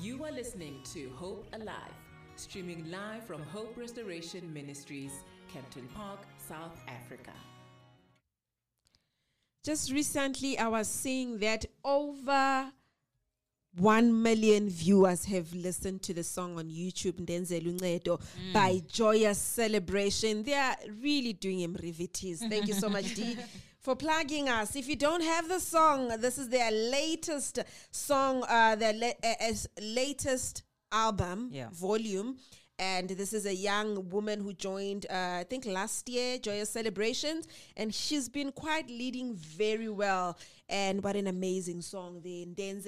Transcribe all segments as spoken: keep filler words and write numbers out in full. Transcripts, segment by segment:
You are listening to Hope Alive, streaming live from Hope Restoration Ministries, Kempton Park, South Africa. Just recently, I was seeing that over one million viewers have listened to the song on YouTube, mm. by Joyous Celebration. They are really doing him riveties. Thank you so much, Dee, for plugging us. If you don't have the song, this is their latest song, uh, their la- uh, latest album, yeah. volume. And this is a young woman who joined, uh, I think, last year, Joyous Celebrations. And she's been quite leading very well. And what an amazing song. Yes.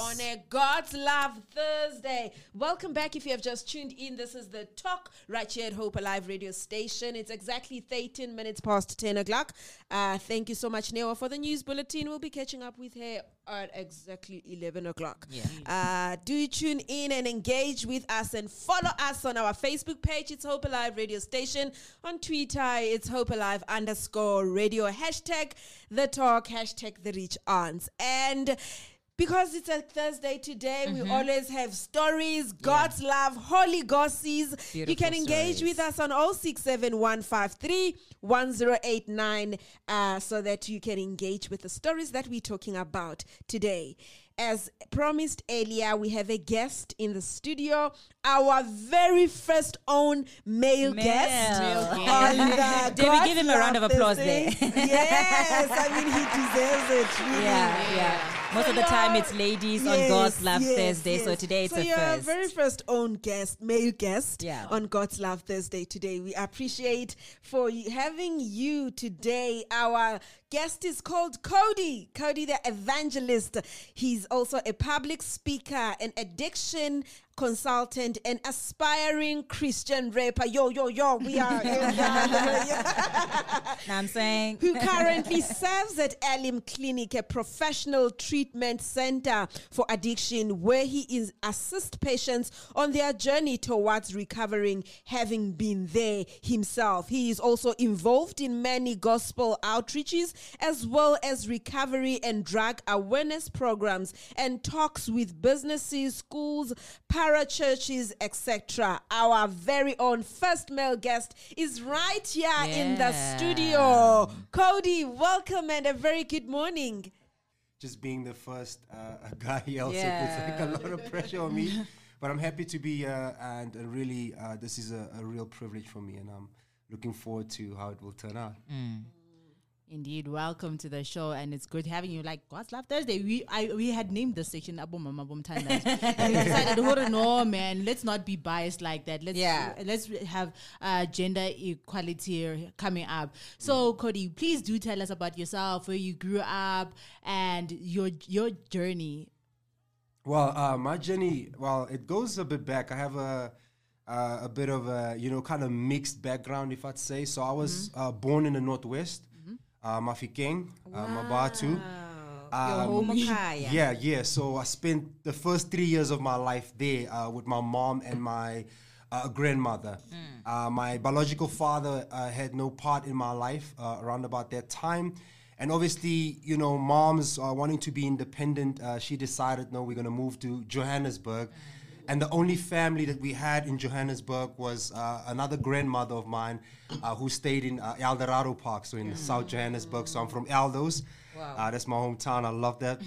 On a God's Love Thursday. Welcome back if you have just tuned in. This is the talk right here at Hope Alive Radio Station. It's exactly thirteen minutes past ten o'clock. Uh, thank you so much, Newa, for the news bulletin. We'll be catching up with her at exactly eleven o'clock. Yeah. Uh, do tune in and engage with us and follow us on our Facebook page. It's Hope Alive Radio Station. On Twitter, it's Hope Alive underscore radio. Hashtag the talk. Hashtag the rich aunts. And because it's a Thursday today, mm-hmm. we always have stories, God's yeah. love, holy gossips. Beautiful you can engage stories. With us on oh six seven one five three one oh eight nine uh, so that you can engage with the stories that we're talking about today. As promised earlier, we have a guest in the studio, our very first own male, male. guest. Yeah. Debbie, give him a round of applause there. Yes, I mean, he deserves it. Really. Yeah, yeah. Most so of the time it's ladies yes, on God's Love yes, Thursday, yes. so today it's so a first. So your very first own guest, male guest yeah. on God's Love Thursday today. We appreciate for y- having you today. Our guest is called Cody, Cody the evangelist. He's also a public speaker, an addiction consultant, an aspiring Christian rapper. Yo, yo, yo, we are. I'm saying. Who currently serves at Elim Clinic, a professional treatment center for addiction, where he is assist patients on their journey towards recovering, having been there himself. He is also involved in many gospel outreaches, as well as recovery and drug awareness programs and talks with businesses, schools, parachurches, et cetera. Our very own first male guest is right here yeah. in the studio. Cody, welcome and a very good morning. Just being the first uh, guy here also yeah. puts like a lot of pressure on me, but I'm happy to be here, uh, and uh, really uh, this is a, a real privilege for me, and I'm looking forward to how it will turn out. Mm. Indeed, welcome to the show, and it's good having you. Like God's Love Thursday, we I, we had named the section Abom Abom Tandas, and we decided, oh no, man, let's not be biased like that. Let's yeah. uh, let's have uh, gender equality coming up. So, mm. Cody, please do tell us about yourself, where you grew up, and your your journey. Well, uh, my journey, well, it goes a bit back. I have a uh, a bit of a, you know, kind of mixed background, if I'd say. So I was mm-hmm. uh, born in the Northwest, mm-hmm. uh, Mafikeng, wow. uh, Mabatu. Um, yeah, yeah. So I spent the first three years of my life there uh, with my mom and my uh, grandmother. Mm. Uh, my biological father uh, had no part in my life uh, around about that time. And obviously, you know, mom's uh, wanting to be independent. Uh, she decided, no, we're going to move to Johannesburg. And the only family that we had in Johannesburg was uh, another grandmother of mine uh, who stayed in uh, El Dorado Park, so in mm. South Johannesburg. So I'm from Eldos. Wow. Uh, that's my hometown. I love that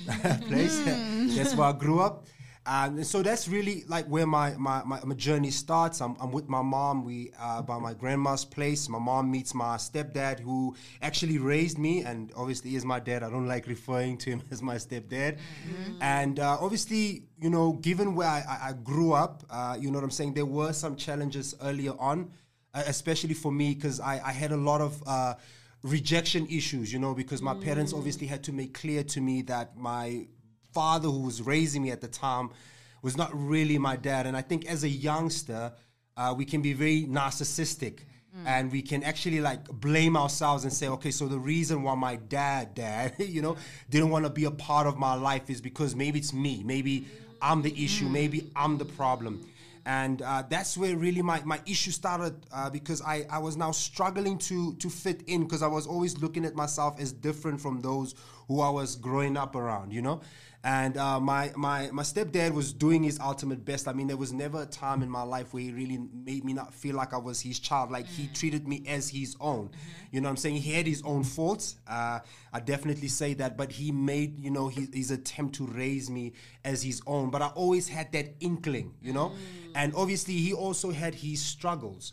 place. That's where I grew up. Um, and so that's really like where my, my, my, my journey starts. I'm, I'm with my mom. We uh, by my grandma's place. My mom meets my stepdad, who actually raised me and obviously is my dad. I don't like referring to him as my stepdad. Mm-hmm. And uh, obviously, you know, given where I, I, I grew up, uh, you know what I'm saying, there were some challenges earlier on, uh, especially for me, because I, I had a lot of uh, rejection issues, you know, because my mm. parents obviously had to make clear to me that my father who was raising me at the time was not really my dad. And I think as a youngster, uh, we can be very narcissistic mm. and we can actually like blame ourselves and say, okay, so the reason why my dad, dad, you know, didn't want to be a part of my life is because maybe it's me, maybe I'm the issue, mm. maybe I'm the problem. And uh, that's where really my, my issue started uh, because I, I was now struggling to, to fit in because I was always looking at myself as different from those who I was growing up around, you know? And uh, my, my, my stepdad was doing his ultimate best. I mean, there was never a time in my life where he really made me not feel like I was his child. Like, mm-hmm. he treated me as his own. Mm-hmm. You know what I'm saying? He had his own faults. Uh, I definitely say that. But he made, you know, his, his attempt to raise me as his own. But I always had that inkling, you know? Mm-hmm. And obviously, he also had his struggles.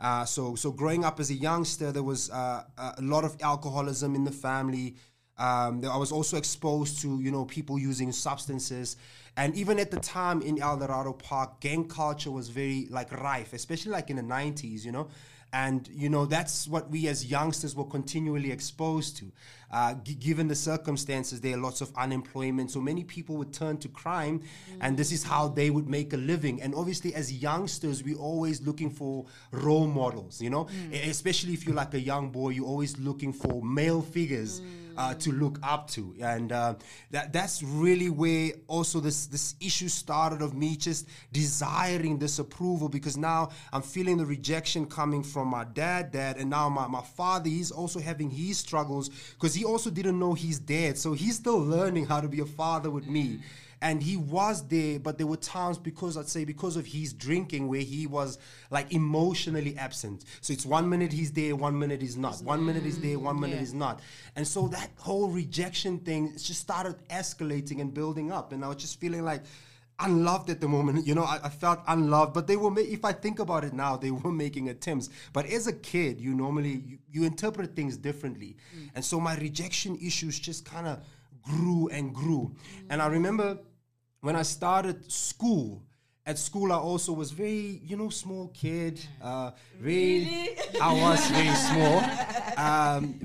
Mm-hmm. Uh, so, so growing up as a youngster, there was uh, a lot of alcoholism in the family. Um, I was also exposed to, you know, people using substances. And even at the time in El Dorado Park, gang culture was very, like, rife, especially, like, in the nineties, you know. And, you know, that's what we as youngsters were continually exposed to. Uh, g- given the circumstances, there are lots of unemployment. So many people would turn to crime, mm-hmm. and this is how they would make a living. And obviously, as youngsters, we're always looking for role models, you know. Mm-hmm. Especially if you're, like, a young boy, you're always looking for male figures, mm-hmm. Uh, to look up to, and uh, that that's really where also this this issue started of me just desiring this approval, because now I'm feeling the rejection coming from my dad, dad, and now my, my father, he's also having his struggles because he also didn't know he's dad, so he's still learning how to be a father with me. And he was there, but there were times because I'd say because of his drinking where he was like emotionally absent. So it's one minute he's there, one minute he's not. One mm. minute he's there, one minute yeah. he's not. And so that whole rejection thing just started escalating and building up. And I was just feeling like unloved at the moment. You know, I, I felt unloved. But they were, ma- if I think about it now, they were making attempts. But as a kid, you normally, you, you interpret things differently. Mm. And so my rejection issues just kind of grew and grew. Mm. And I remember when I started school, at school I also was very, you know, small kid. Uh, very, really? I was very small. Um,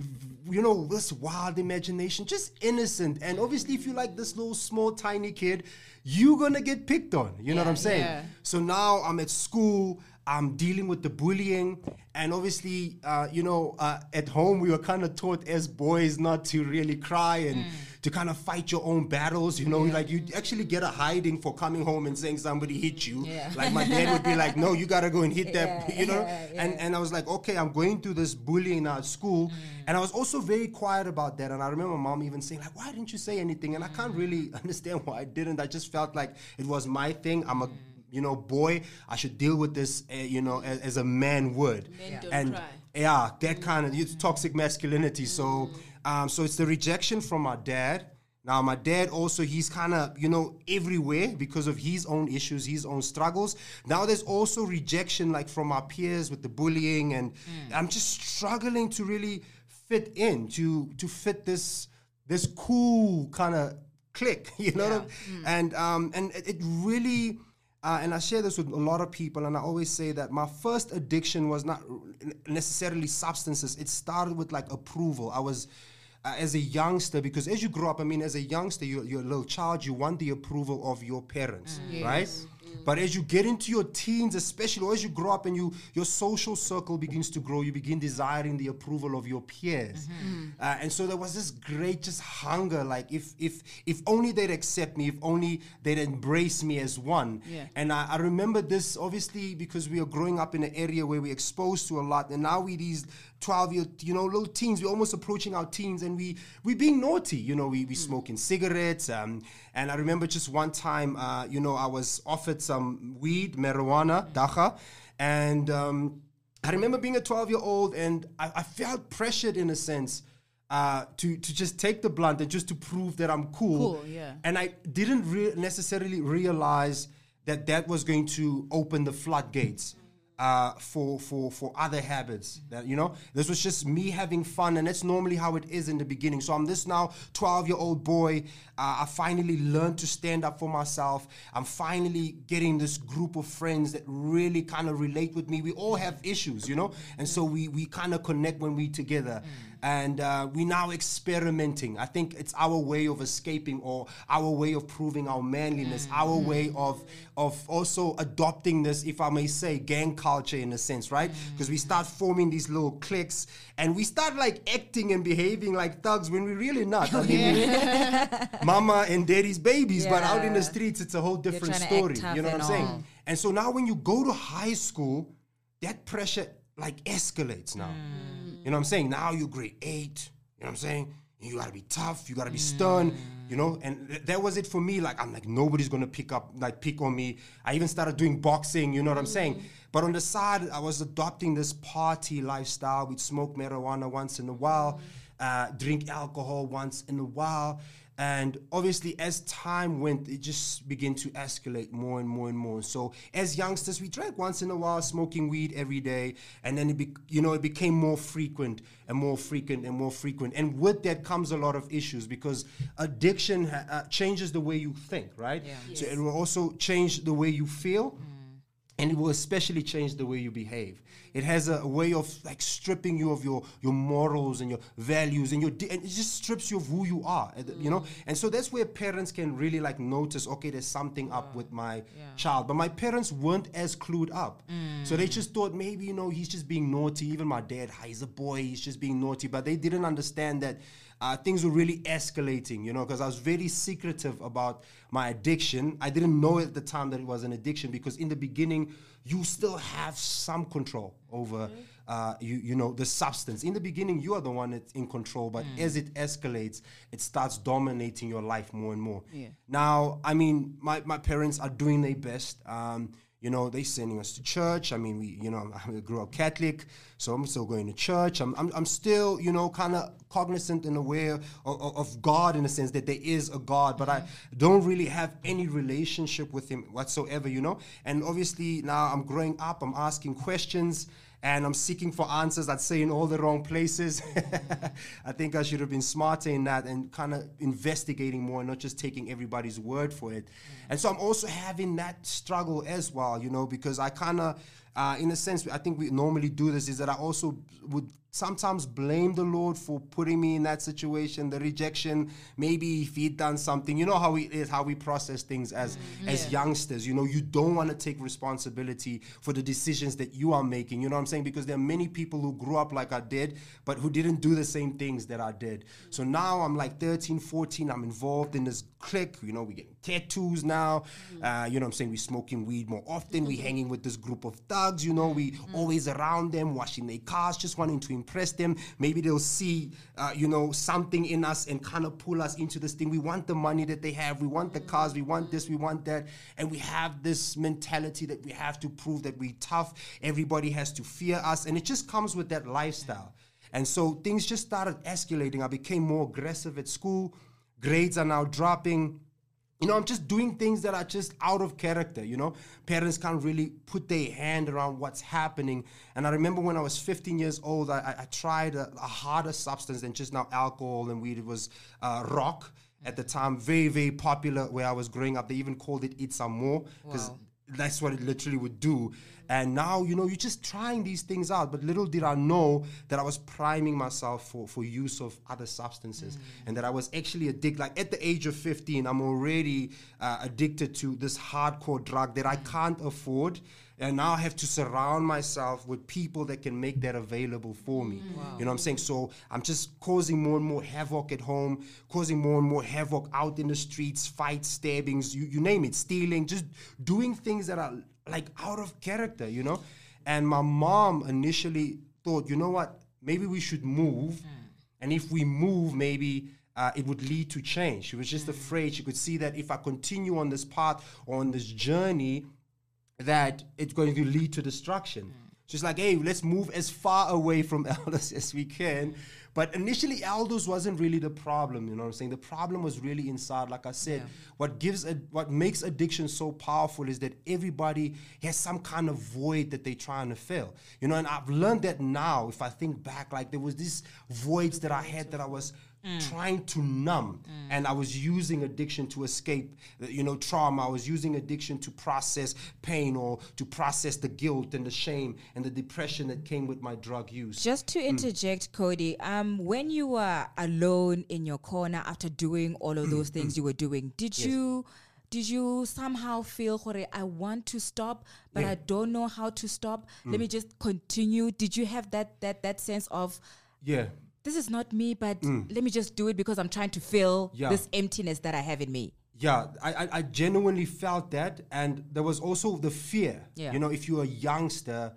you know, this wild imagination, just innocent. And obviously if you're like this little small tiny kid, you're going to get picked on. You yeah, know what I'm saying? Yeah. So now I'm at school. I'm dealing with the bullying, and obviously, uh, you know, uh, at home we were kind of taught as boys not to really cry and mm. to kind of fight your own battles, you know, yeah. like you actually get a hiding for coming home and saying somebody hit you. Yeah. Like my dad would be like, no, you got to go and hit yeah, that, you know, yeah, yeah. And, and I was like, okay, I'm going through this bullying now at school, mm. and I was also very quiet about that, and I remember my mom even saying like, why didn't you say anything? And I can't really understand why I didn't. I just felt like it was my thing. I'm a You know, boy, I should deal with this, uh, you know, as, as a man would. Men yeah. don't and cry. Yeah, that kind of it's toxic masculinity. Mm-hmm. So um, so it's the rejection from my dad. Now, my dad also, he's kind of, you know, everywhere because of his own issues, his own struggles. Now there's also rejection, like, from our peers with the bullying. And mm. I'm just struggling to really fit in, to to fit this this cool kind of clique, you know? Yeah. What I mean? mm. And, um, and it, it really... Uh, and I share this with a lot of people, and I always say that my first addiction was not necessarily substances. It started with, like, approval. I was, uh, as a youngster, because as you grow up, I mean, as a youngster, you're, you're a little child, you want the approval of your parents, mm. yes. right? Mm. But as you get into your teens, especially, or as you grow up and you your social circle begins to grow, you begin desiring the approval of your peers. Mm-hmm. uh, and so there was this great just hunger, like if if if only they'd accept me, if only they'd embrace me as one. Yeah. And I, I remember this, obviously, because we are growing up in an area where we're exposed to a lot, and now we these twelve year, you know, little teens, we're almost approaching our teens, and we we being naughty, you know, we, we mm. smoking cigarettes, um, and I remember just one time, uh, you know, I was offered some weed, marijuana, dacha, and um, I remember being a twelve year old, and I, I felt pressured in a sense uh, to, to just take the blunt and just to prove that I'm cool, cool yeah. and I didn't re- necessarily realize that that was going to open the floodgates. Uh, for for for other habits, that, you know, this was just me having fun, and that's normally how it is in the beginning. So I'm this now twelve year old boy. Uh, I finally learned to stand up for myself. I'm finally getting this group of friends that really kind of relate with me. We all have issues, you know, and so we we kind of connect when we together. Mm. And uh, we're now experimenting. I think it's our way of escaping, or our way of proving our manliness, mm. our mm. way of of also adopting this, if I may say, gang culture in a sense, right? Because mm. we start forming these little cliques, and we start like acting and behaving like thugs when we're really not. I mean, yeah. Mama and daddy's babies, yeah. but out in the streets, it's a whole different story. You know what I'm all. saying? And so now when you go to high school, that pressure like escalates now. Mm. You know what I'm saying? Now you're grade eight. You know what I'm saying? You got to be tough. You got to be stern, you know? And th- that was it for me. Like, I'm like, nobody's going to pick up, like, pick on me. I even started doing boxing. You know what I'm saying? But on the side, I was adopting this party lifestyle. We'd smoke marijuana once in a while, uh, drink alcohol once in a while. And obviously, as time went, it just began to escalate more and more and more. So as youngsters, we drank once in a while, smoking weed every day. And then, it be, you know, it became more frequent and more frequent and more frequent. And with that comes a lot of issues, because addiction ha- uh, changes the way you think, right? Yeah. Yes. So it will also change the way you feel. Mm. And it will especially change the way you behave. It has a way of like stripping you of your, your morals and your values, and your de- and it just strips you of who you are, mm. you know? And so that's where parents can really like notice, okay, there's something up with my yeah. child. But my parents weren't as clued up. Mm. So they just thought maybe, you know, he's just being naughty. Even my dad, oh, he's a boy, he's just being naughty. But they didn't understand that Uh, things were really escalating, you know, because I was very secretive about my addiction. I didn't know at the time that it was an addiction, because in the beginning, you still have some control over, uh, you, you know, the substance. In the beginning, you are the one that's in control, but mm. as it escalates, it starts dominating your life more and more. Yeah. Now, I mean, my, my parents are doing their best. Um, You know, they sending us to church. I mean, we, you know, I grew up Catholic, so I'm still going to church. I'm, I'm, I'm still, you know, kind of cognizant and aware of, of, of God, in a sense that there is a God, but I don't really have any relationship with Him whatsoever, you know. And obviously now I'm growing up, I'm asking questions, and I'm seeking for answers, I'd say, in all the wrong places. I think I should have been smarter in that, and kind of investigating more, and not just taking everybody's word for it. Mm-hmm. And so I'm also having that struggle as well, you know, because I kind of, uh, in a sense, I think we normally do this, is that I also would sometimes blame the Lord for putting me in that situation, the rejection, maybe if He'd done something. You know how it is, how we process things as, mm-hmm. as yeah. youngsters. You know, you don't want to take responsibility for the decisions that you are making. You know what I'm saying? Because there are many people who grew up like I did, but who didn't do the same things that I did. Mm-hmm. So now I'm like thirteen, fourteen, I'm involved in this clique. You know, we're getting tattoos now. Mm-hmm. Uh, you know what I'm saying? We're smoking weed more often. Mm-hmm. We're hanging with this group of thugs. You know, we mm-hmm. always around them, washing their cars, just wanting to impress them. Maybe they'll see, uh, you know, something in us and kind of pull us into this thing. We want the money that they have. We want the cars. We want this. We want that. And we have this mentality that we have to prove that we're tough. Everybody has to fear us. And it just comes with that lifestyle. And so things just started escalating. I became more aggressive at school. Grades are now dropping. You know, I'm just doing things that are just out of character, you know. Parents can't really put their hand around what's happening. And I remember when I was fifteen years old, I, I tried a, a harder substance than just now alcohol and weed. It was uh, rock at the time, very, very popular where I was growing up. They even called it It's Some More, because wow. that's what it literally would do. And now, you know, you're just trying these things out. But little did I know that I was priming myself for, for use of other substances, mm. and that I was actually addicted. Like at the age of fifteen, I'm already uh, addicted to this hardcore drug that I can't afford. And now I have to surround myself with people that can make that available for me. Wow. You know what I'm saying? So I'm just causing more and more havoc at home, causing more and more havoc out in the streets, fights, stabbings, you, you name it, stealing, just doing things that are like out of character, you know? And my mom initially thought, you know what, maybe we should move. Mm. And if we move, maybe... Uh, it would lead to change. She was just mm. afraid. She could see that if I continue on this path, on this journey, that it's going to lead to destruction. Mm. She's like, hey, let's move as far away from Eldos as we can. But initially, Eldos wasn't really the problem. You know what I'm saying? The problem was really inside. Like I said, yeah. what gives a, what makes addiction so powerful is that everybody has some kind of void that they're trying to fill. You know, and I've learned that now. If I think back, like there was these voids that I had that I was... Mm. trying to numb, mm. and I was using addiction to escape, you know, trauma. I was using addiction to process pain or to process the guilt and the shame and the depression that came with my drug use. Just to interject, mm. Cody, um, when you were alone in your corner after doing all of those things you were doing, did yes. you... Did you somehow feel, I want to stop, but yeah. I don't know how to stop. Mm. Let me just continue. Did you have that that that sense of... yeah. this is not me, but mm. let me just do it because I'm trying to fill yeah. this emptiness that I have in me. Yeah, I, I, I genuinely felt that. And there was also the fear. Yeah. You know, if you're a youngster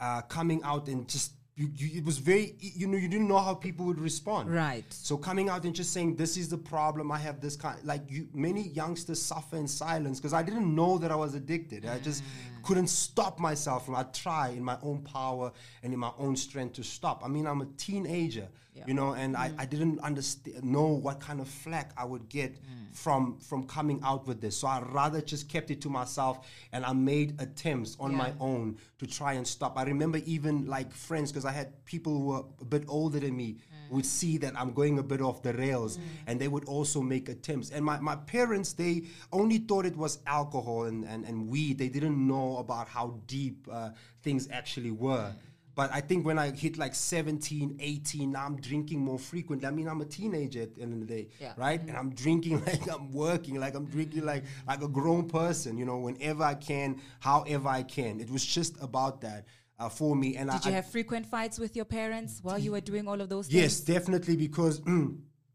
uh, coming out and just, you, you, it was very, you know, you didn't know how people would respond. Right. So coming out and just saying, this is the problem, I have this kind, like you, many youngsters suffer in silence because I didn't know that I was addicted. Mm. I just... couldn't stop myself. I try in my own power and in my own strength to stop. I mean, I'm a teenager, yeah. you know, and mm. I, I didn't understand, know what kind of flack I would get mm. from from coming out with this. So I rather just kept it to myself, and I made attempts on yeah. my own to try and stop. I remember even like friends, because I had people who were a bit older than me, mm. would see that I'm going a bit off the rails, mm. and they would also make attempts. And my, my parents, they only thought it was alcohol and, and, and weed. They didn't know about how deep uh, things actually were. But I think when I hit like seventeen, eighteen, now I'm drinking more frequently. I mean, I'm a teenager at the end of the day, yeah. right? Mm-hmm. And I'm drinking like I'm working, like I'm drinking like, like a grown person, you know, whenever I can, however I can. It was just about that. Uh, for me. And Did I, you have I, frequent fights with your parents while you were doing all of those things? Yes, definitely, because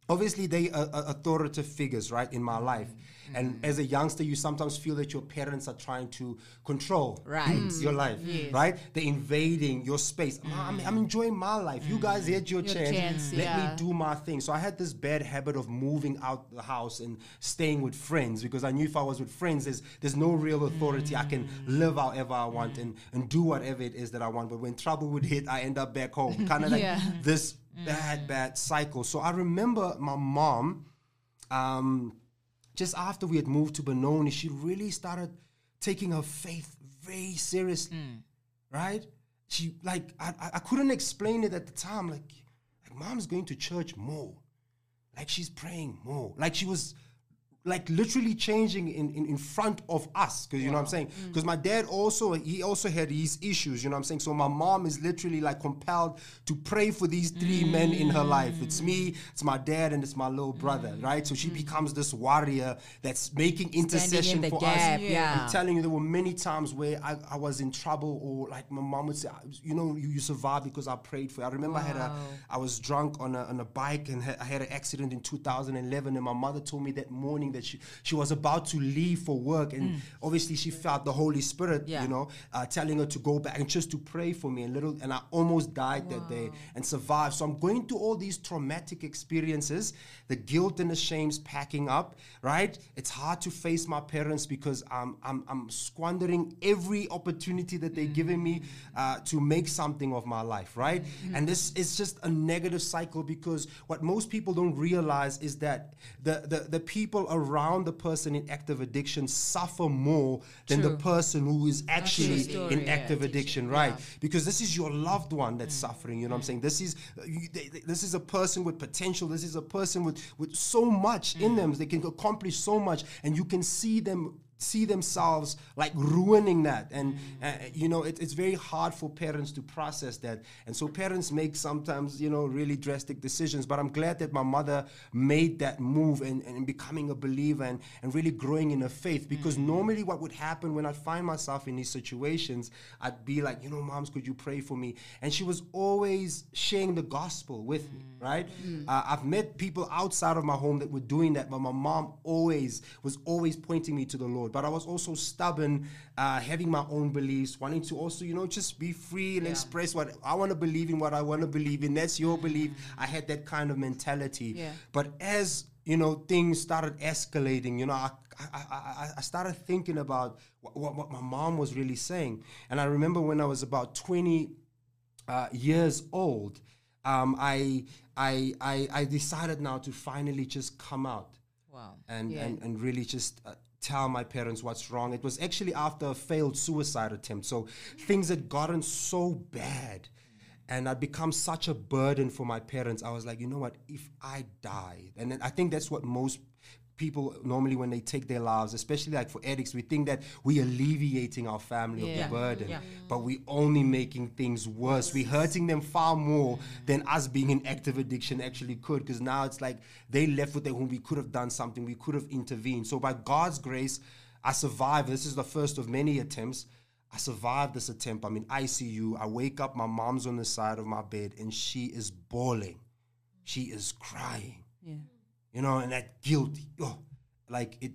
obviously they are, are authoritative figures, right, in my life. And as a youngster, you sometimes feel that your parents are trying to control right. mm. your life, yes. right? They're invading your space. Mm. I'm, I'm enjoying my life. Mm. You guys had your, your chance. chance. Let yeah. me do my thing. So I had this bad habit of moving out the house and staying with friends because I knew if I was with friends, there's, there's no real authority. Mm. I can live however I want mm. and, and do whatever it is that I want. But when trouble would hit, I end up back home. Kind of like yeah. this mm. bad, bad cycle. So I remember my mom... Um, just after we had moved to Benoni, she really started taking her faith very seriously, mm. right? She, like, I, I couldn't explain it at the time. Like, like, Mom's going to church more. Like, she's praying more. Like, she was, like, literally changing in, in, in front of us, because, you wow. know what I'm saying? Because mm. my dad also, he also had his issues, you know what I'm saying? So my mom is literally, like, compelled to pray for these three mm. men in her life. It's me, it's my dad, and it's my little brother, mm. right? So she mm. becomes this warrior that's making intercession in for gap, us. Yeah. I'm telling you, there were many times where I, I was in trouble, or, like, my mom would say, you know, you, you survived because I prayed for you. I remember wow. I had a, I was drunk on a, on a bike, and ha- I had an accident in two thousand eleven, and my mother told me that morning that she, she was about to leave for work, and mm. obviously she felt the Holy Spirit, yeah. you know, uh, telling her to go back and just to pray for me. And little, and I almost died wow. that day and survived. So I'm going through all these traumatic experiences, the guilt and the shame's packing up, right? It's hard to face my parents because I'm I'm, I'm squandering every opportunity that they're mm. giving me uh, to make something of my life, right? Mm. And this is just a negative cycle, because what most people don't realize is that the the, the people are around the person in active addiction suffer more than True. the person who is actually story, in active yeah, addiction, addiction, right? Yeah. Because this is your loved one that's mm. suffering, you know mm. what I'm saying? This is you, they, they, this is a person with potential. This is a person with, with so much mm. in them. They can accomplish so much, and you can see them see themselves like ruining that. And, uh, you know, it, it's very hard for parents to process that. And so parents make sometimes, you know, really drastic decisions. But I'm glad that my mother made that move and, and becoming a believer and, and really growing in her faith. Because mm-hmm. normally what would happen when I find myself in these situations, I'd be like, you know, moms, could you pray for me? And she was always sharing the gospel with mm-hmm. me, right? Mm-hmm. Uh, I've met people outside of my home that were doing that. But my mom always was always pointing me to the Lord. But I was also stubborn, uh, having my own beliefs, wanting to also, you know, just be free and yeah. express what I want to believe in, what I want to believe in. That's your mm-hmm. belief. I had that kind of mentality. Yeah. But as, you know, things started escalating, you know, I, I, I, I started thinking about what, what, what my mom was really saying. And I remember when I was about twenty uh, years old, um, I, I, I, I decided now to finally just come out. Wow. And, yeah. and, and really just... Uh, tell my parents what's wrong. It was actually after a failed suicide attempt. So things had gotten so bad and I'd become such a burden for my parents. I was like, you know what, if I die, and then I think that's what most people normally when they take their lives, especially like for addicts, we think that we're alleviating our family yeah. of the burden, yeah. but we're only making things worse. We're hurting them far more than us being in active addiction actually could, because now it's like they left with their home. We could have done something. We could have intervened. So by God's grace, I survived. This is the first of many attempts. I survived this attempt. I'm in I C U. I wake up. My mom's on the side of my bed and she is bawling. She is crying. Yeah. You know, and that guilt, oh, like it,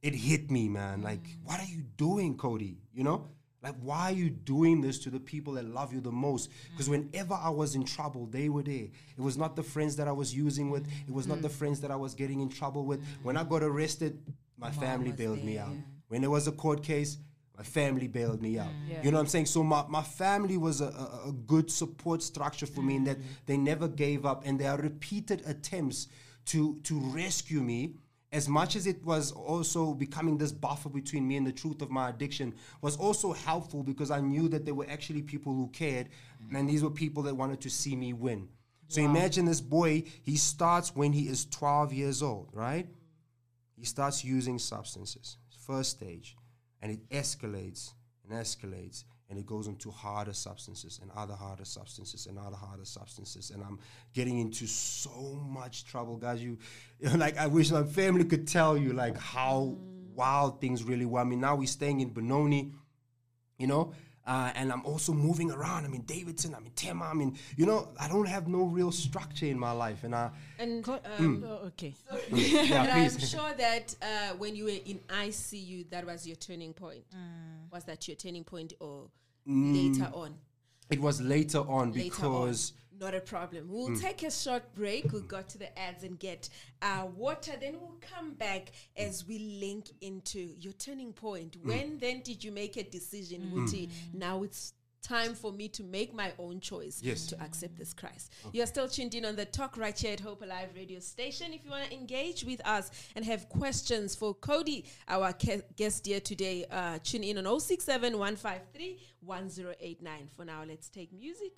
it hit me, man. Like, mm. what are you doing, Cody? You know, like, why are you doing this to the people that love you the most? Because mm. whenever I was in trouble, they were there. It was not the friends that I was using with. It was mm. not the friends that I was getting in trouble with. Mm. When I got arrested, my Mom family bailed there. me out. When there was a court case, my family bailed me out. Yeah. You know what I'm saying? So my, my family was a, a, a good support structure for mm. me in that they never gave up. And there are repeated attempts to to rescue me, as much as it was also becoming this buffer between me and the truth of my addiction, was also helpful because I knew that there were actually people who cared, mm. and these were people that wanted to see me win. So wow. imagine this boy, he starts when he is twelve years old, right? He starts using substances, first stage, and it escalates and escalates. And it goes into harder substances and other harder substances and other harder substances. And I'm getting into so much trouble, guys. You, like, I wish my family could tell you, like, how wild things really were. I mean, now we're staying in Benoni, you know, uh, and I'm also moving around. I'm in Davidson, I'm in Tema, I mean, you know, I don't have no real structure in my life. And I. And, um, mm. oh, okay. So yeah, but I'm sure that uh, when you were in I C U, that was your turning point. Mm. Was that your turning point or. Later on. It was later on later because... On. Not a problem. We'll mm. take a short break. We'll go to the ads and get our water. Then we'll come back as we link into your turning point. Mm. When then did you make a decision, mm. Wuti? Mm. Now it's time for me to make my own choice yes. to accept this Christ. Okay. You're still tuned in on The Talk right here at Hope Alive Radio Station. If you want to engage with us and have questions for Cody, our guest here today, uh, tune in on oh six seven, one five three, one oh eight nine. For now, let's take music.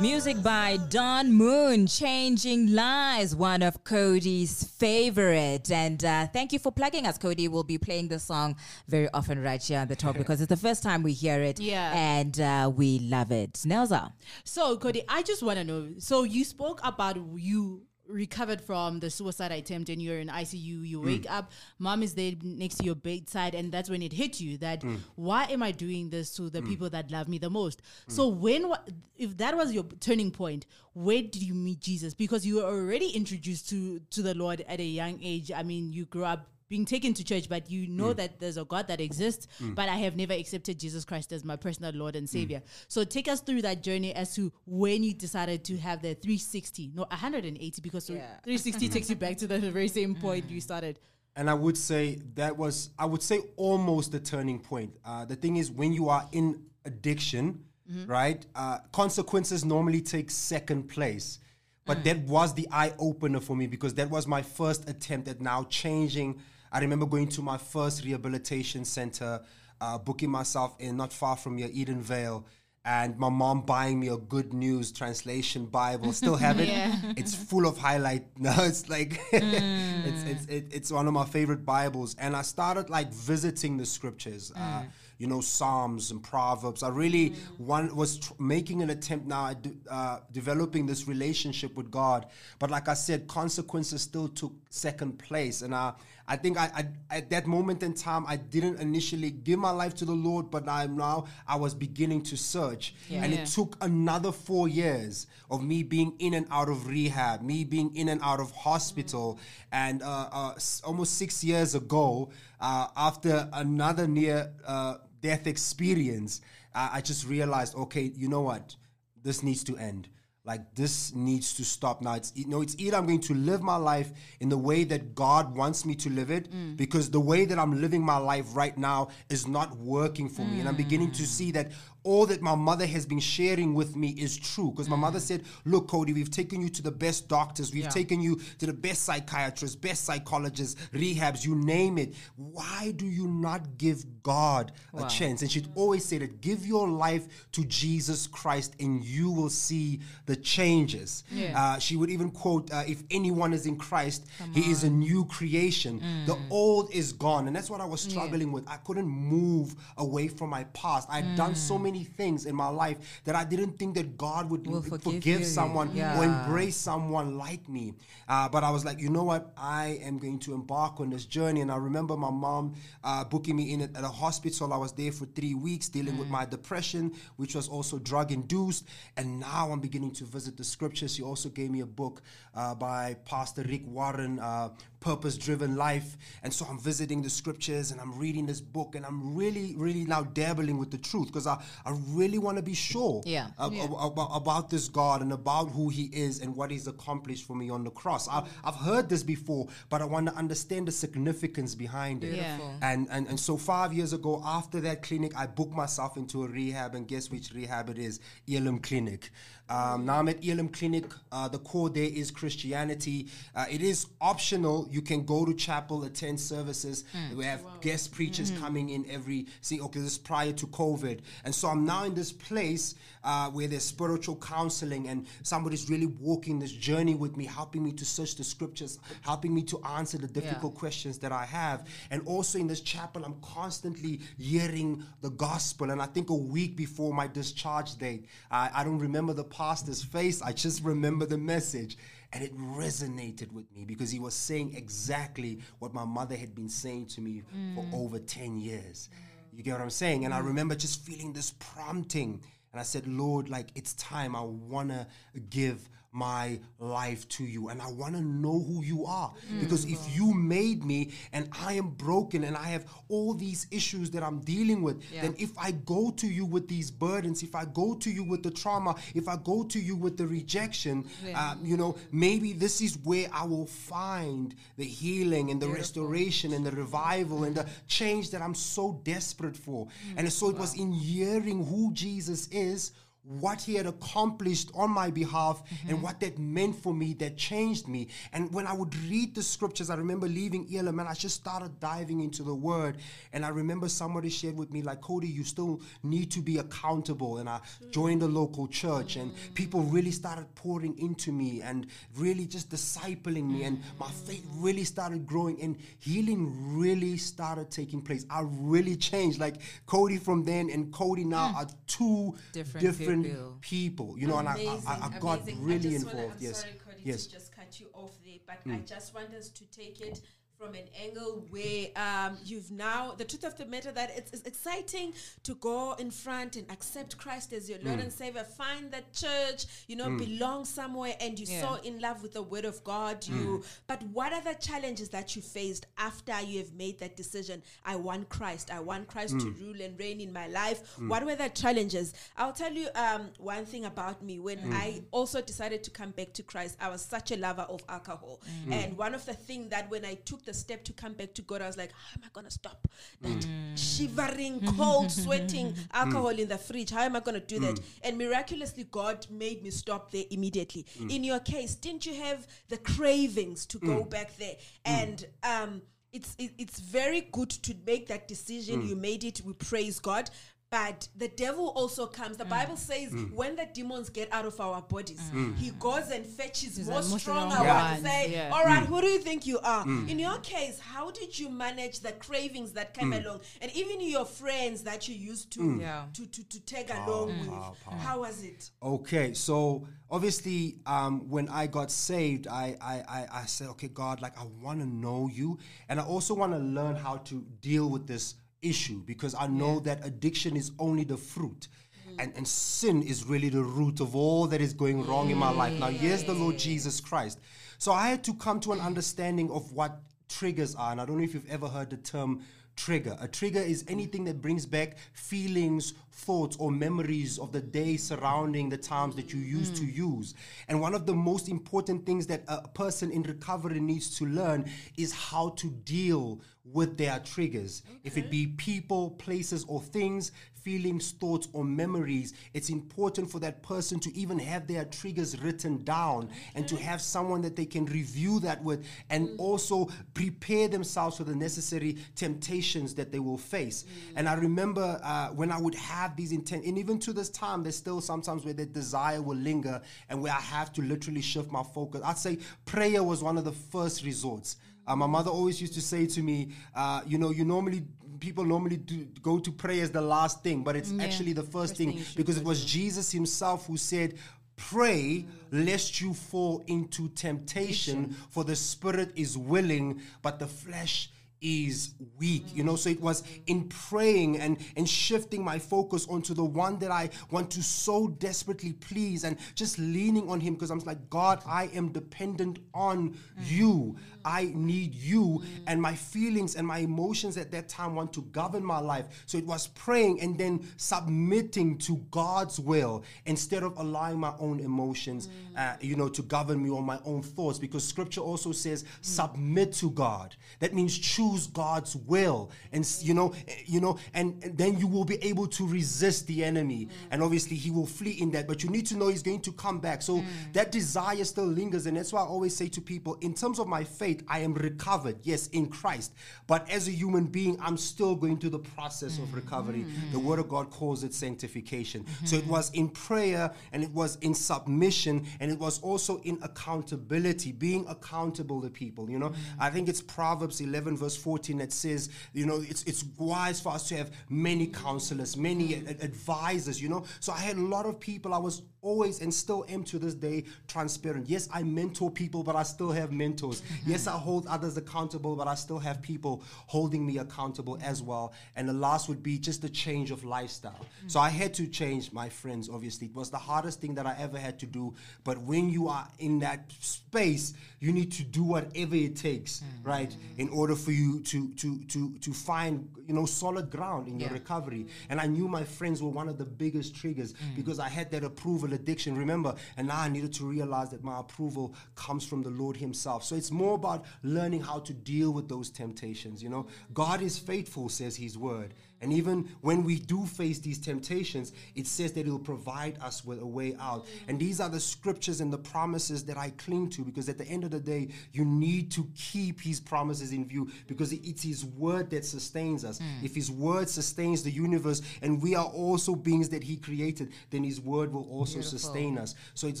Music by Don Moon, Changing Lives, one of Cody's favorite. And uh, thank you for plugging us, Cody. We'll be playing this song very often right here on The Talk because it's the first time we hear it. Yeah. And uh, we love it. Nelza. So, Cody, I just want to know. So, you spoke about you recovered from the suicide attempt and you're in I C U. You mm. wake up, mom is there next to your bedside, and that's when it hit you that mm. why am I doing this to the mm. people that love me the most? Mm. So when wa- if that was your turning point, where did you meet Jesus? Because you were already introduced to to the Lord at a young age. I mean, you grew up being taken to church, but you know mm. that there's a God that exists, mm. but I have never accepted Jesus Christ as my personal Lord and Savior. Mm. So take us through that journey as to when you decided to have the three sixty, no, one eighty, because yeah. three sixty takes you back to the very same point mm. you started. And I would say that was, I would say almost the turning point. Uh, the thing is, when you are in addiction, mm-hmm. right, uh, consequences normally take second place. But mm. that was the eye-opener for me, because that was my first attempt at now changing. I remember going to my first rehabilitation center, uh, booking myself in not far from here, Edenvale, and my mom buying me a Good News Translation Bible. Still have it. Yeah. It's full of highlight. No, it's like mm. it's it's it, it's one of my favorite Bibles. And I started like visiting the scriptures, mm. uh, you know, Psalms and Proverbs. I really mm. one was tr- making an attempt now at d- uh, developing this relationship with God. But like I said, consequences still took second place, and I. I think I, I, at that moment in time, I didn't initially give my life to the Lord, but I'm now I was beginning to search. Yeah. And yeah. it took another four years of me being in and out of rehab, me being in and out of hospital. Mm. And uh, uh, s- almost six years ago, uh, after another near uh, death experience, uh, I just realized, okay, you know what? This needs to end. Like, this needs to stop now. It's, you know, it's either I'm going to live my life in the way that God wants me to live it, mm. because the way that I'm living my life right now is not working for mm. me. And I'm beginning to see that all that my mother has been sharing with me is true. Because my mm. mother said, look, Cody, we've taken you to the best doctors. We've yeah. taken you to the best psychiatrists, best psychologists, rehabs, you name it. Why do you not give God wow. a chance? And she'd always say that, give your life to Jesus Christ and you will see the changes. Yeah. Uh, she would even quote, uh, if anyone is in Christ, Come he on. Is a new creation. Mm. The old is gone. And that's what I was struggling yeah. with. I couldn't move away from my past. I'd mm. done so many things in my life that I didn't think that God would we'll forgive, forgive someone yeah. or embrace someone like me. Uh, but I was like, you know what? I am going to embark on this journey. And I remember my mom uh, booking me in at, at a hospital. I was there for three weeks dealing mm. with my depression, which was also drug-induced. And now I'm beginning to visit the scriptures. She also gave me a book uh, by Pastor Rick Warren, uh, Purpose Driven Life. And so I'm visiting the scriptures and I'm reading this book and I'm really, really now dabbling with the truth, because I, I really want to be sure yeah. Ab- yeah. Ab- ab- about this God and about who he is and what he's accomplished for me on the cross. I, I've heard this before, but I want to understand the significance behind it. Yeah. And, and and so five years ago, after that clinic, I booked myself into a rehab, and guess which rehab it is? Elim Clinic. Um, now I'm at Elim Clinic. Uh, the core there is Christianity. Uh, it is optional. You can go to chapel, attend services. Mm. We have wow. guest preachers mm-hmm. coming in every... See, okay, this is prior to COVID. And so I'm now in this place uh, where there's spiritual counseling and somebody's really walking this journey with me, helping me to search the scriptures, helping me to answer the difficult yeah. questions that I have. And also in this chapel, I'm constantly hearing the gospel. And I think a week before my discharge date, I, I don't remember the pastor's face. I just remember the message. And it resonated with me because he was saying exactly what my mother had been saying to me mm. for over ten years. You get what I'm saying? And mm. I remember just feeling this prompting. And I said, Lord, like, it's time. I want to give my life to you, and I want to know who you are, mm. because if you made me and I am broken and I have all these issues that I'm dealing with, yeah. then if I go to you with these burdens, if I go to you with the trauma, if I go to you with the rejection, yeah. uh, you know, maybe this is where I will find the healing and the Beautiful. Restoration and the revival and the change that I'm so desperate for. Mm. And so it wow. was in hearing who Jesus is, what he had accomplished on my behalf, mm-hmm. and what that meant for me, that changed me. And when I would read the scriptures, I remember leaving Elim and I just started diving into the word. And I remember somebody shared with me, like, Cody, you still need to be accountable. And I joined the local church, mm-hmm. and people really started pouring into me and really just discipling me, mm-hmm. and my faith really started growing and healing really started taking place. I really changed. Like, Cody from then and Cody now mm. are two different, different People. people, you know, amazing, and I, I, I got amazing. really I involved. Wanna, I'm yes, sorry, Cody, yes. to just cut you off there, but mm. I just want us to take it from an angle where um, you've now, the truth of the matter that it's, it's exciting to go in front and accept Christ as your Lord mm. and Savior, find that church, you know, mm. belong somewhere, and you're yeah. so in love with the Word of God. Mm. You, but what are the challenges that you faced after you have made that decision? I want Christ. I want Christ mm. to rule and reign in my life. Mm. What were the challenges? I'll tell you um, one thing about me. When mm. I also decided to come back to Christ, I was such a lover of alcohol. Mm. And one of the things that when I took the a step to come back to God, I was like, how am I gonna stop that mm. shivering, cold, sweating alcohol mm. in the fridge? How am I gonna do mm. that? And miraculously, God made me stop there immediately. Mm. In your case, didn't you have the cravings to mm. go back there? And um, it's it, it's very good to make that decision. Mm. You made it. We praise God. But the devil also comes. The mm. Bible says mm. when the demons get out of our bodies, mm. he goes and fetches He's more stronger ones. Say, yeah. all right, mm. who do you think you are? Mm. In your case, how did you manage the cravings that came mm. along? And even your friends that you used to mm. yeah. to, to, to take power, along power, with, power. How was it? Okay, so obviously um, when I got saved, I, I, I, I said, okay, God, like I want to know you. And I also want to learn how to deal with this issue, because I know yeah. that addiction is only the fruit mm. and, and sin is really the root of all that is going wrong mm. in my life. Now, yeah. here's the Lord Jesus Christ. So I had to come to an understanding of what triggers are. And I don't know if you've ever heard the term trigger. A trigger is anything that brings back feelings, thoughts, or memories of the day surrounding the times that you used mm. to use. And one of the most important things that a person in recovery needs to learn is how to deal with their triggers. Okay. If it be people, places, or things, feelings, thoughts, or memories, it's important for that person to even have their triggers written down okay. and to have someone that they can review that with, and mm. also prepare themselves for the necessary temptations that they will face. Mm. And I remember uh, when I would have these intent, and even to this time, there's still sometimes where the desire will linger and where I have to literally shift my focus. I'd say prayer was one of the first resorts. Uh, my mother always used to say to me, uh, you know, you normally, people normally do go to prayer as the last thing, but it's yeah. actually the first, first thing, thing because it was Jesus himself who said, pray lest you fall into temptation, temptation, for the spirit is willing, but the flesh is weak. Mm. You know, so it was in praying and, and shifting my focus onto the one that I want to so desperately please, and just leaning on him, because I'm like, God, I am dependent on mm. you. I need you. Mm. And my feelings and my emotions at that time want to govern my life. So it was praying and then submitting to God's will instead of allowing my own emotions, mm. uh, you know, to govern me, or my own thoughts, because scripture also says, mm. submit to God. That means choose God's will, and you know, you know, and, and then you will be able to resist the enemy, mm. and obviously he will flee in that. But you need to know he's going to come back, so mm. that desire still lingers, and that's why I always say to people, in terms of my faith, I am recovered, yes, in Christ. But as a human being, I'm still going through the process mm. of recovery. Mm. The Word of God calls it sanctification. Mm-hmm. So it was in prayer, and it was in submission, and it was also in accountability, being accountable to people. You know, mm. I think it's Proverbs eleven verse fourteen that says, you know, it's it's wise for us to have many counselors, many ad advisors, you know. So I had a lot of people. I was always, and still am to this day, transparent. Yes, I mentor people, but I still have mentors. Mm-hmm. Yes, I hold others accountable, but I still have people holding me accountable as well. And the last would be just the change of lifestyle. Mm-hmm. So I had to change my friends, obviously. It was the hardest thing that I ever had to do. But when you are in that space, you need to do whatever it takes, mm-hmm. right, in order for you to to to to find, you know, solid ground in yeah. your recovery. And I knew my friends were one of the biggest triggers, mm-hmm. because I had that approval addiction, remember, and now I needed to realize that my approval comes from the Lord himself. So it's more about learning how to deal with those temptations. You know, God is faithful, says his word, and even when we do face these temptations, it says that he'll provide us with a way out. And these are the scriptures and the promises that I cling to, because at the end of the day, you need to keep his promises in view, because it's his word that sustains us. Mm. If his word sustains the universe, and we are also beings that he created, then his word will also Beautiful. sustain us. So it's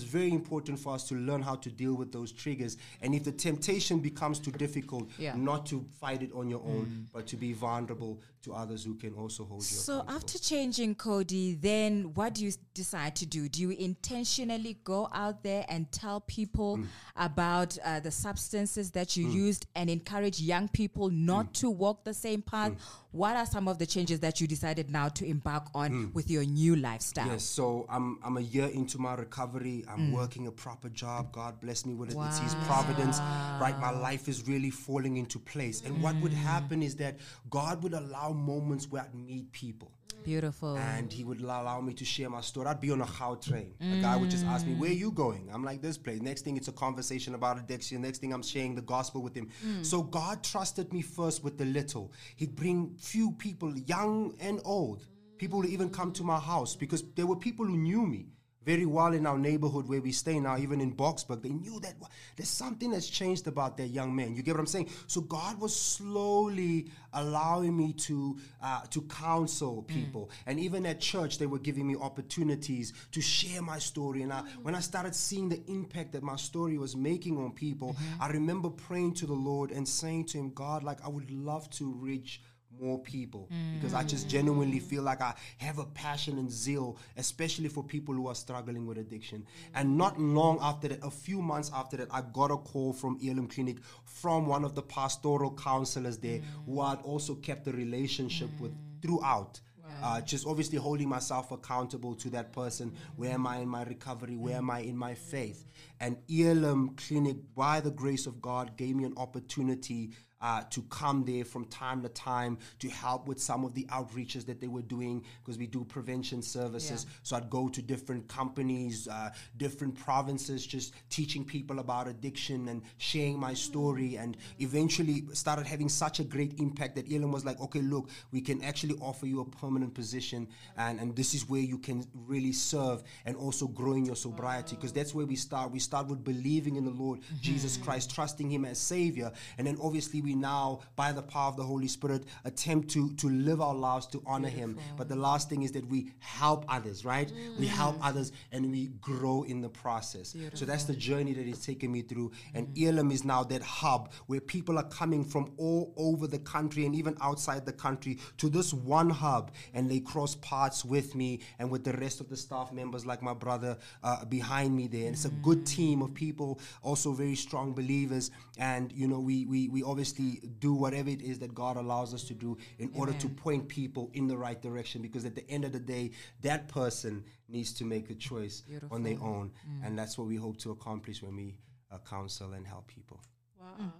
very important for us to learn how to deal with those triggers. And if the temptation becomes too difficult, yeah. not to fight it on your own, mm. but to be vulnerable to others who can also hold you accountable. So after changing, Cody, then what do you decide to do? Do you intentionally go out there and tell people mm. about uh, the substances that you mm. used and encourage young people not mm. to walk the same path? Mm. What are some of the changes that you decided now to embark on mm. with your new lifestyle? Yes, so I'm, I'm a year into my recovery. I'm mm. working a proper job. God bless me with it. Wow. It's His providence. Right, my life is really falling into place. And mm. what would happen is that God would allow moments where I'd meet people. Beautiful. And He would allow me to share my story. I'd be on a how train. Mm. A guy would just ask me, where are you going? I'm like, this place. Next thing, it's a conversation about addiction. Next thing, I'm sharing the gospel with him. Mm. So God trusted me first with the little. He'd bring few people, young and old. People would even come to my house because there were people who knew me very well in our neighborhood where we stay now, even in Boksburg. They knew that there's something that's changed about that young man. You get what I'm saying? So God was slowly allowing me to uh, to counsel people. Mm. And even at church, they were giving me opportunities to share my story. And I, mm. when I started seeing the impact that my story was making on people, mm-hmm. I remember praying to the Lord and saying to Him, God, like, I would love to reach more people mm. because I just genuinely feel like I have a passion and zeal, especially for people who are struggling with addiction. And not long after that, a few months after that, I got a call from Elim Clinic from one of the pastoral counselors there mm. who I'd also kept a relationship mm. with throughout. Uh, just obviously holding myself accountable to that person. Where am I in my recovery? Where am I in my faith? And Elim Clinic, by the grace of God, gave me an opportunity uh, to come there from time to time to help with some of the outreaches that they were doing, because we do prevention services. Yeah. So I'd go to different companies, uh, different provinces, just teaching people about addiction and sharing my story, and eventually started having such a great impact that Elim was like, okay, look, we can actually offer you a permanent position, and, and this is where you can really serve and also grow in your sobriety, because that's where we start. We start with believing in the Lord mm-hmm. Jesus Christ, trusting Him as Savior, and then obviously we now, by the power of the Holy Spirit, attempt to, to live our lives to honor Beautiful. Him. But the last thing is that we help others, right? Mm. We help others and we grow in the process. Beautiful. So that's the journey that it's taken me through. And mm. Elim is now that hub where people are coming from all over the country and even outside the country to this one hub, and they cross paths with me and with the rest of the staff members, like my brother uh, behind me there. And it's a good team of people, also very strong believers. And, you know, we, we, we obviously do whatever it is that God allows us to do in Amen. Order to point people in the right direction, because at the end of the day, that person needs to make a choice Beautiful. On their own. Mm. And that's what we hope to accomplish when we uh, counsel and help people. Wow. Mm.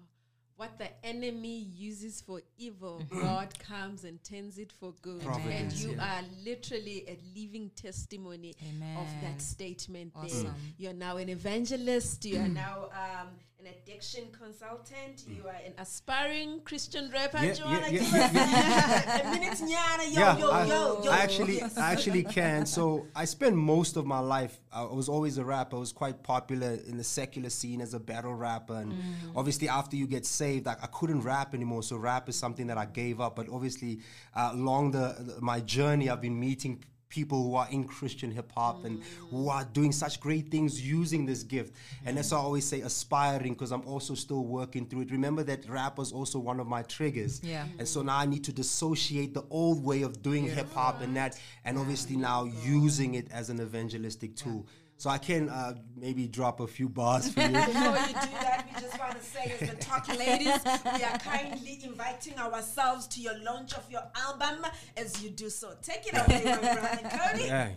What the enemy uses for evil, God comes and turns it for good. Providence, and you yeah. are literally a living testimony Amen. Of that statement awesome. There. Mm. You're now an evangelist. You are now um, an addiction consultant. Mm. You are an aspiring Christian rapper. Yeah, do you yeah, yeah, yeah, yeah. a minute, nyana, yo, yeah, yo, I, yo, yo. I actually, I actually can. So I spent most of my life, uh, I was always a rapper. I was quite popular in the secular scene as a battle rapper. And mm. obviously after you get saved, like I couldn't rap anymore, so rap is something that I gave up. But obviously, uh, along the, the my journey, I've been meeting people who are in Christian hip-hop mm. and who are doing such great things using this gift. Mm. And that's why I always say aspiring, because I'm also still working through it. Remember that rap was also one of my triggers. Yeah. Mm. And so now I need to dissociate the old way of doing yeah. hip-hop and that, and yeah. obviously now God. Using it as an evangelistic tool. Yeah. So I can uh, maybe drop a few bars for you. Before you do that, we just want to say, as the Talk Ladies, we are kindly inviting ourselves to your launch of your album as you do so. Take it away, my brother Cody. Yeah.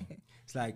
It's like,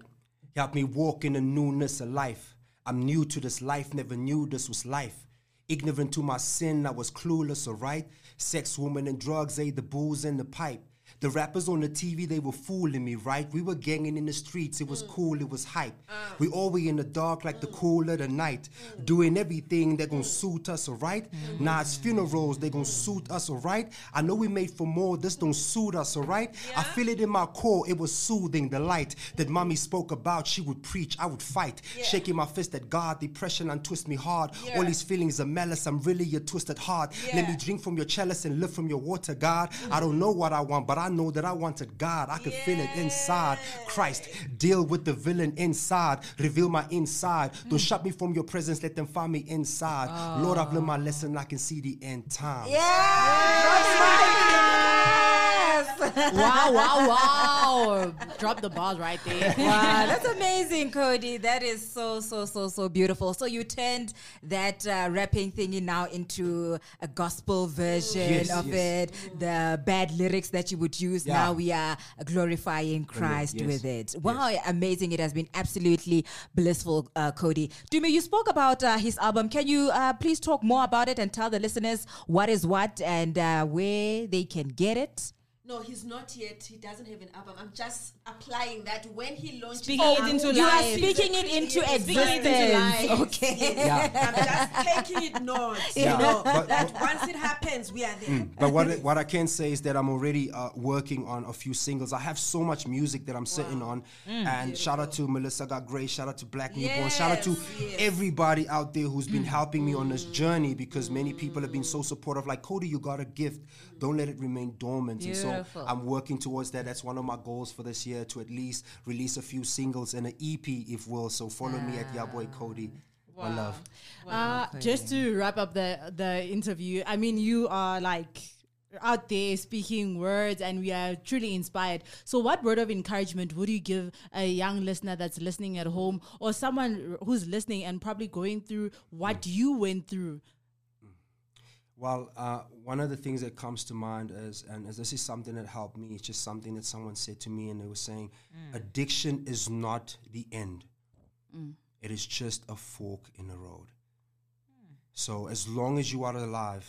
help me walk in the newness of life. I'm new to this life, never knew this was life. Ignorant to my sin, I was clueless, all right? Sex, women, and drugs, eh, the booze and the pipe. The rappers on the T V, they were fooling me, right? We were ganging in the streets. It was mm. cool. It was hype. Uh. We all were in the dark like mm. the cool of the night, mm. doing everything that gonna suit us, all right? Mm. Nah, it's funerals. They gonna suit us, all right? I know we made for more. This don't suit us, all right? Yeah. I feel it in my core. It was soothing, the light that mommy spoke about. She would preach. I would fight. Yeah. Shaking my fist at God. Depression untwist me hard. Yeah. All these feelings of malice. I'm really your twisted heart. Yeah. Let me drink from your chalice and live from your water, God. Mm. I don't know what I want, but I I know that I wanted God. I could yeah. feel it inside. Christ, deal with the villain inside. Reveal my inside. Mm. Don't shut me from your presence. Let them find me inside. Oh. Lord, I've learned my lesson. I can see the end time. Yeah. Yeah. Yes. Wow, wow, wow. Drop the balls right there. Wow, that's amazing, Cody. That is so, so, so, so beautiful. So you turned that uh, rapping thingy now into a gospel version yes, of yes. it. The bad lyrics that you would use, yeah. now we are glorifying Christ yes. with it. Wow, yes. amazing. It has been absolutely blissful, uh, Cody. Dumi, you spoke about uh, his album. Can you uh, please talk more about it and tell the listeners what is what and uh, where they can get it? No, he's not yet. He doesn't have an album. I'm just applying that when he launches. Speaking oh, it into you life. You are speaking it into existence. Okay. Yeah. I'm just taking it north. Yeah. You know, but, that but, once it happens, we are there. Mm, but what, what I can say is that I'm already uh, working on a few singles. I have so much music that I'm wow. sitting on. Mm, and beautiful. Shout out to Melissa Got Gray. Shout out to Black yes, Newborn. Shout out to yes. everybody out there who's been mm. helping me on this journey, because many people have been so supportive. Like, Cody, you got a gift. Don't let it remain dormant. Yeah. And so I'm working towards that. That's one of my goals for this year, to at least release a few singles and an E P, if will. So follow ah. me at Ya Boy Cody. Wow. I love. Wow. Uh, just to wrap up the, the interview, I mean, you are like out there speaking words, and we are truly inspired. So what word of encouragement would you give a young listener that's listening at home, or someone who's listening and probably going through what mm. you went through? Well, uh, one of the things that comes to mind is, and as this is something that helped me, it's just something that someone said to me, and they were saying, mm. addiction is not the end. Mm. It is just a fork in the road. Mm. So as long as you are alive,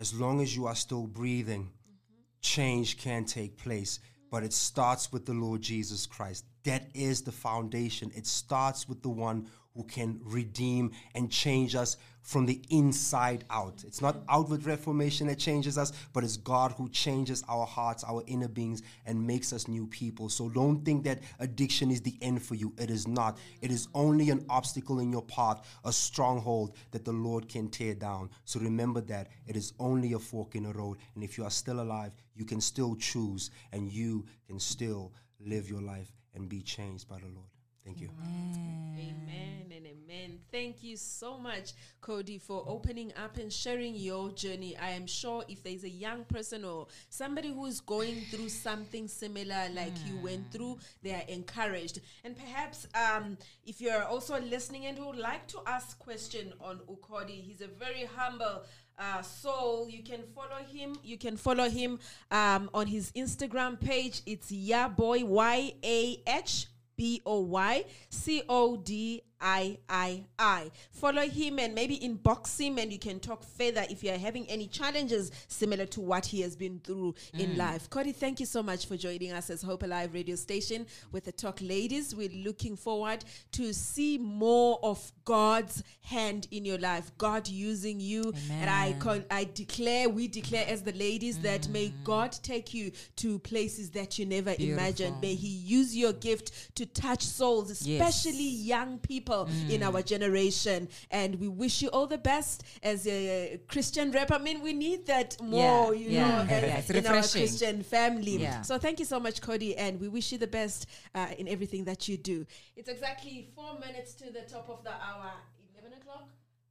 as long as you are still breathing, mm-hmm. change can take place. But it starts with the Lord Jesus Christ. That is the foundation. It starts with the one who can redeem and change us from the inside out. It's not outward reformation that changes us, but it's God who changes our hearts, our inner beings, and makes us new people. So don't think that addiction is the end for you. It is not. It is only an obstacle in your path, a stronghold that the Lord can tear down. So remember that. It is only a fork in the road. And if you are still alive, you can still choose, and you can still live your life and be changed by the Lord. Thank you. Amen. Amen and amen. Thank you so much, Cody, for opening up and sharing your journey. I am sure if there's a young person or somebody who is going through something similar like mm. you went through, they are encouraged. And perhaps um, if you're also listening and would like to ask question on Cody, he's a very humble Uh, so you can follow him. You can follow him um, on his Instagram page. It's Ya Boy, Y A H B O Y C O D I I I. Follow him and maybe inbox him, and you can talk further if you are having any challenges similar to what he has been through mm. in life. Cody, thank you so much for joining us as Hope Alive Radio Station with the Talk Ladies. We're looking forward to see more of God's hand in your life, God using you. Amen. And I con- I declare, we declare as the ladies mm. that may God take you to places that you never Beautiful. imagined. May He use your gift to touch souls, especially yes. young people Mm. in our generation. And we wish you all the best as a Christian rapper. I mean, we need that more, yeah, you yeah, know, yeah, yeah. in our Christian family. Yeah. So thank you so much, Cody, and we wish you the best uh, in everything that you do. It's exactly four minutes to the top of the hour, eleven o'clock.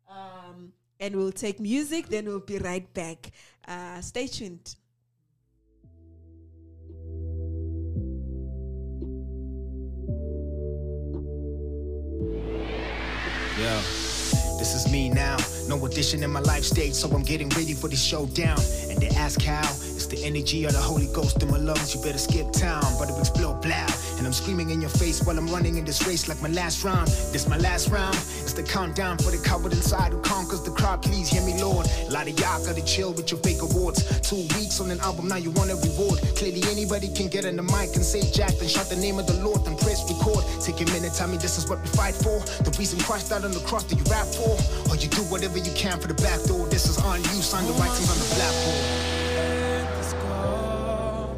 Um, and we'll take music, then we'll be right back. Uh, stay tuned. Yeah. This is me now, no addition in my life stage, so I'm getting ready for the showdown. And they ask how, it's the energy of the Holy Ghost in my lungs, you better skip town, but it'll explode loud. And I'm screaming in your face while I'm running in this race like my last round, this my last round. It's the countdown for the coward inside who conquers the crowd, please hear me Lord. A lot of y'all gotta chill with your fake awards, two weeks on an album, now you want a reward. Clearly anybody can get on the mic and say Jack, then shout the name of the Lord, then press record. Take a minute, tell me this is what we fight for, the reason Christ died on the cross that you rap for. Or you do whatever you can for the back door. This is on you, sign the writings on the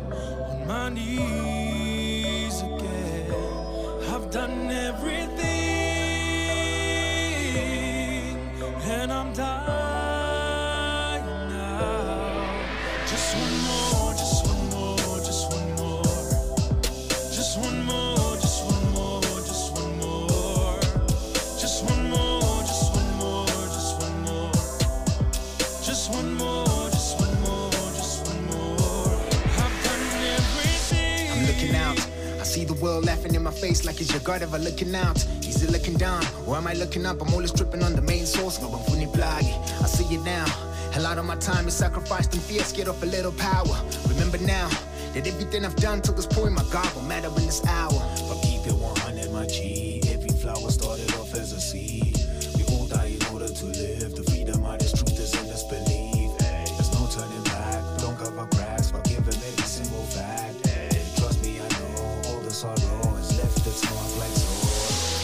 blackboard. On my knees again, I've done everything, and I'm dying now. Just one more, just one more, just one more, just one more. Just one more, just one more, just one more. I've done everything. laughing in my face like it's your God ever looking out. Is it looking down? Or am I looking up? I'm always tripping on the main source. I see it now. A lot of my time is sacrificed and fear, scared of a little power. Remember now that everything I've done till this point, my God, will matter in this hour. But keep it one hundred, my G. Every flower started off as a seed. We all die in order to live. The freedom of this truth is in this belief. Hey, there's no turning back. Don't cover cracks by giving every single fact. Hey, trust me, I know all the sorrow is left that's not like so.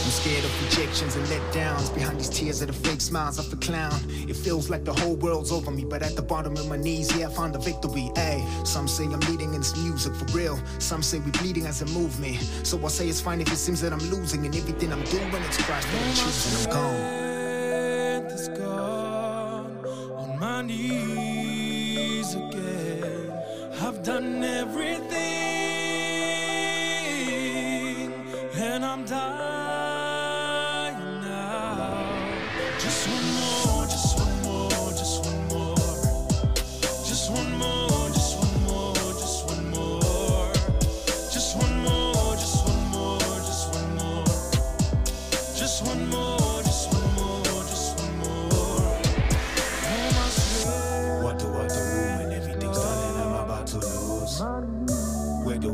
I'm scared of rejections and letdowns. Behind these tears are the fake smiles of the clown. It feels like the whole world's over me, but at the bottom of my knees, yeah, I found a victory. Ay, some say I'm leading in this music for real. Some say we're bleeding as a movement. So I say it's fine if it seems that I'm losing, and everything I'm doing, it's crashed when I'm choosing, I'm gone. My strength is gone. On my knees again. I've done everything, and I'm dying.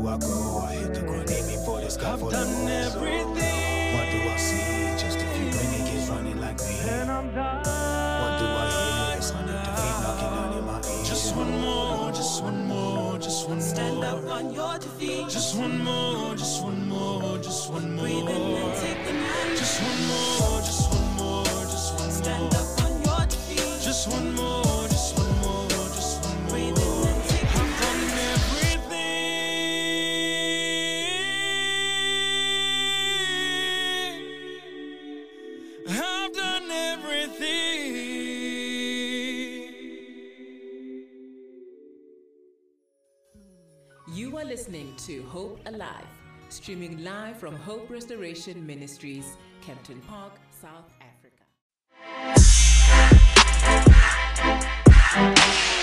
I go, I hit the ground, hit me for this guy. I've done everything. What do I see? Just a few many kids running like me. And I'm dying. What do I hear? It's under the feet knocking down in my ear. Just one more, just one more, just one more. Stand up on your defeat. Just one more, just one more, just one more. Breathe in and take the night. Just one more, just one more, just one more. Stand up on your defeat. Just one more. Listening to Hope Alive, streaming live from Hope Restoration Ministries, Kempton Park, South Africa.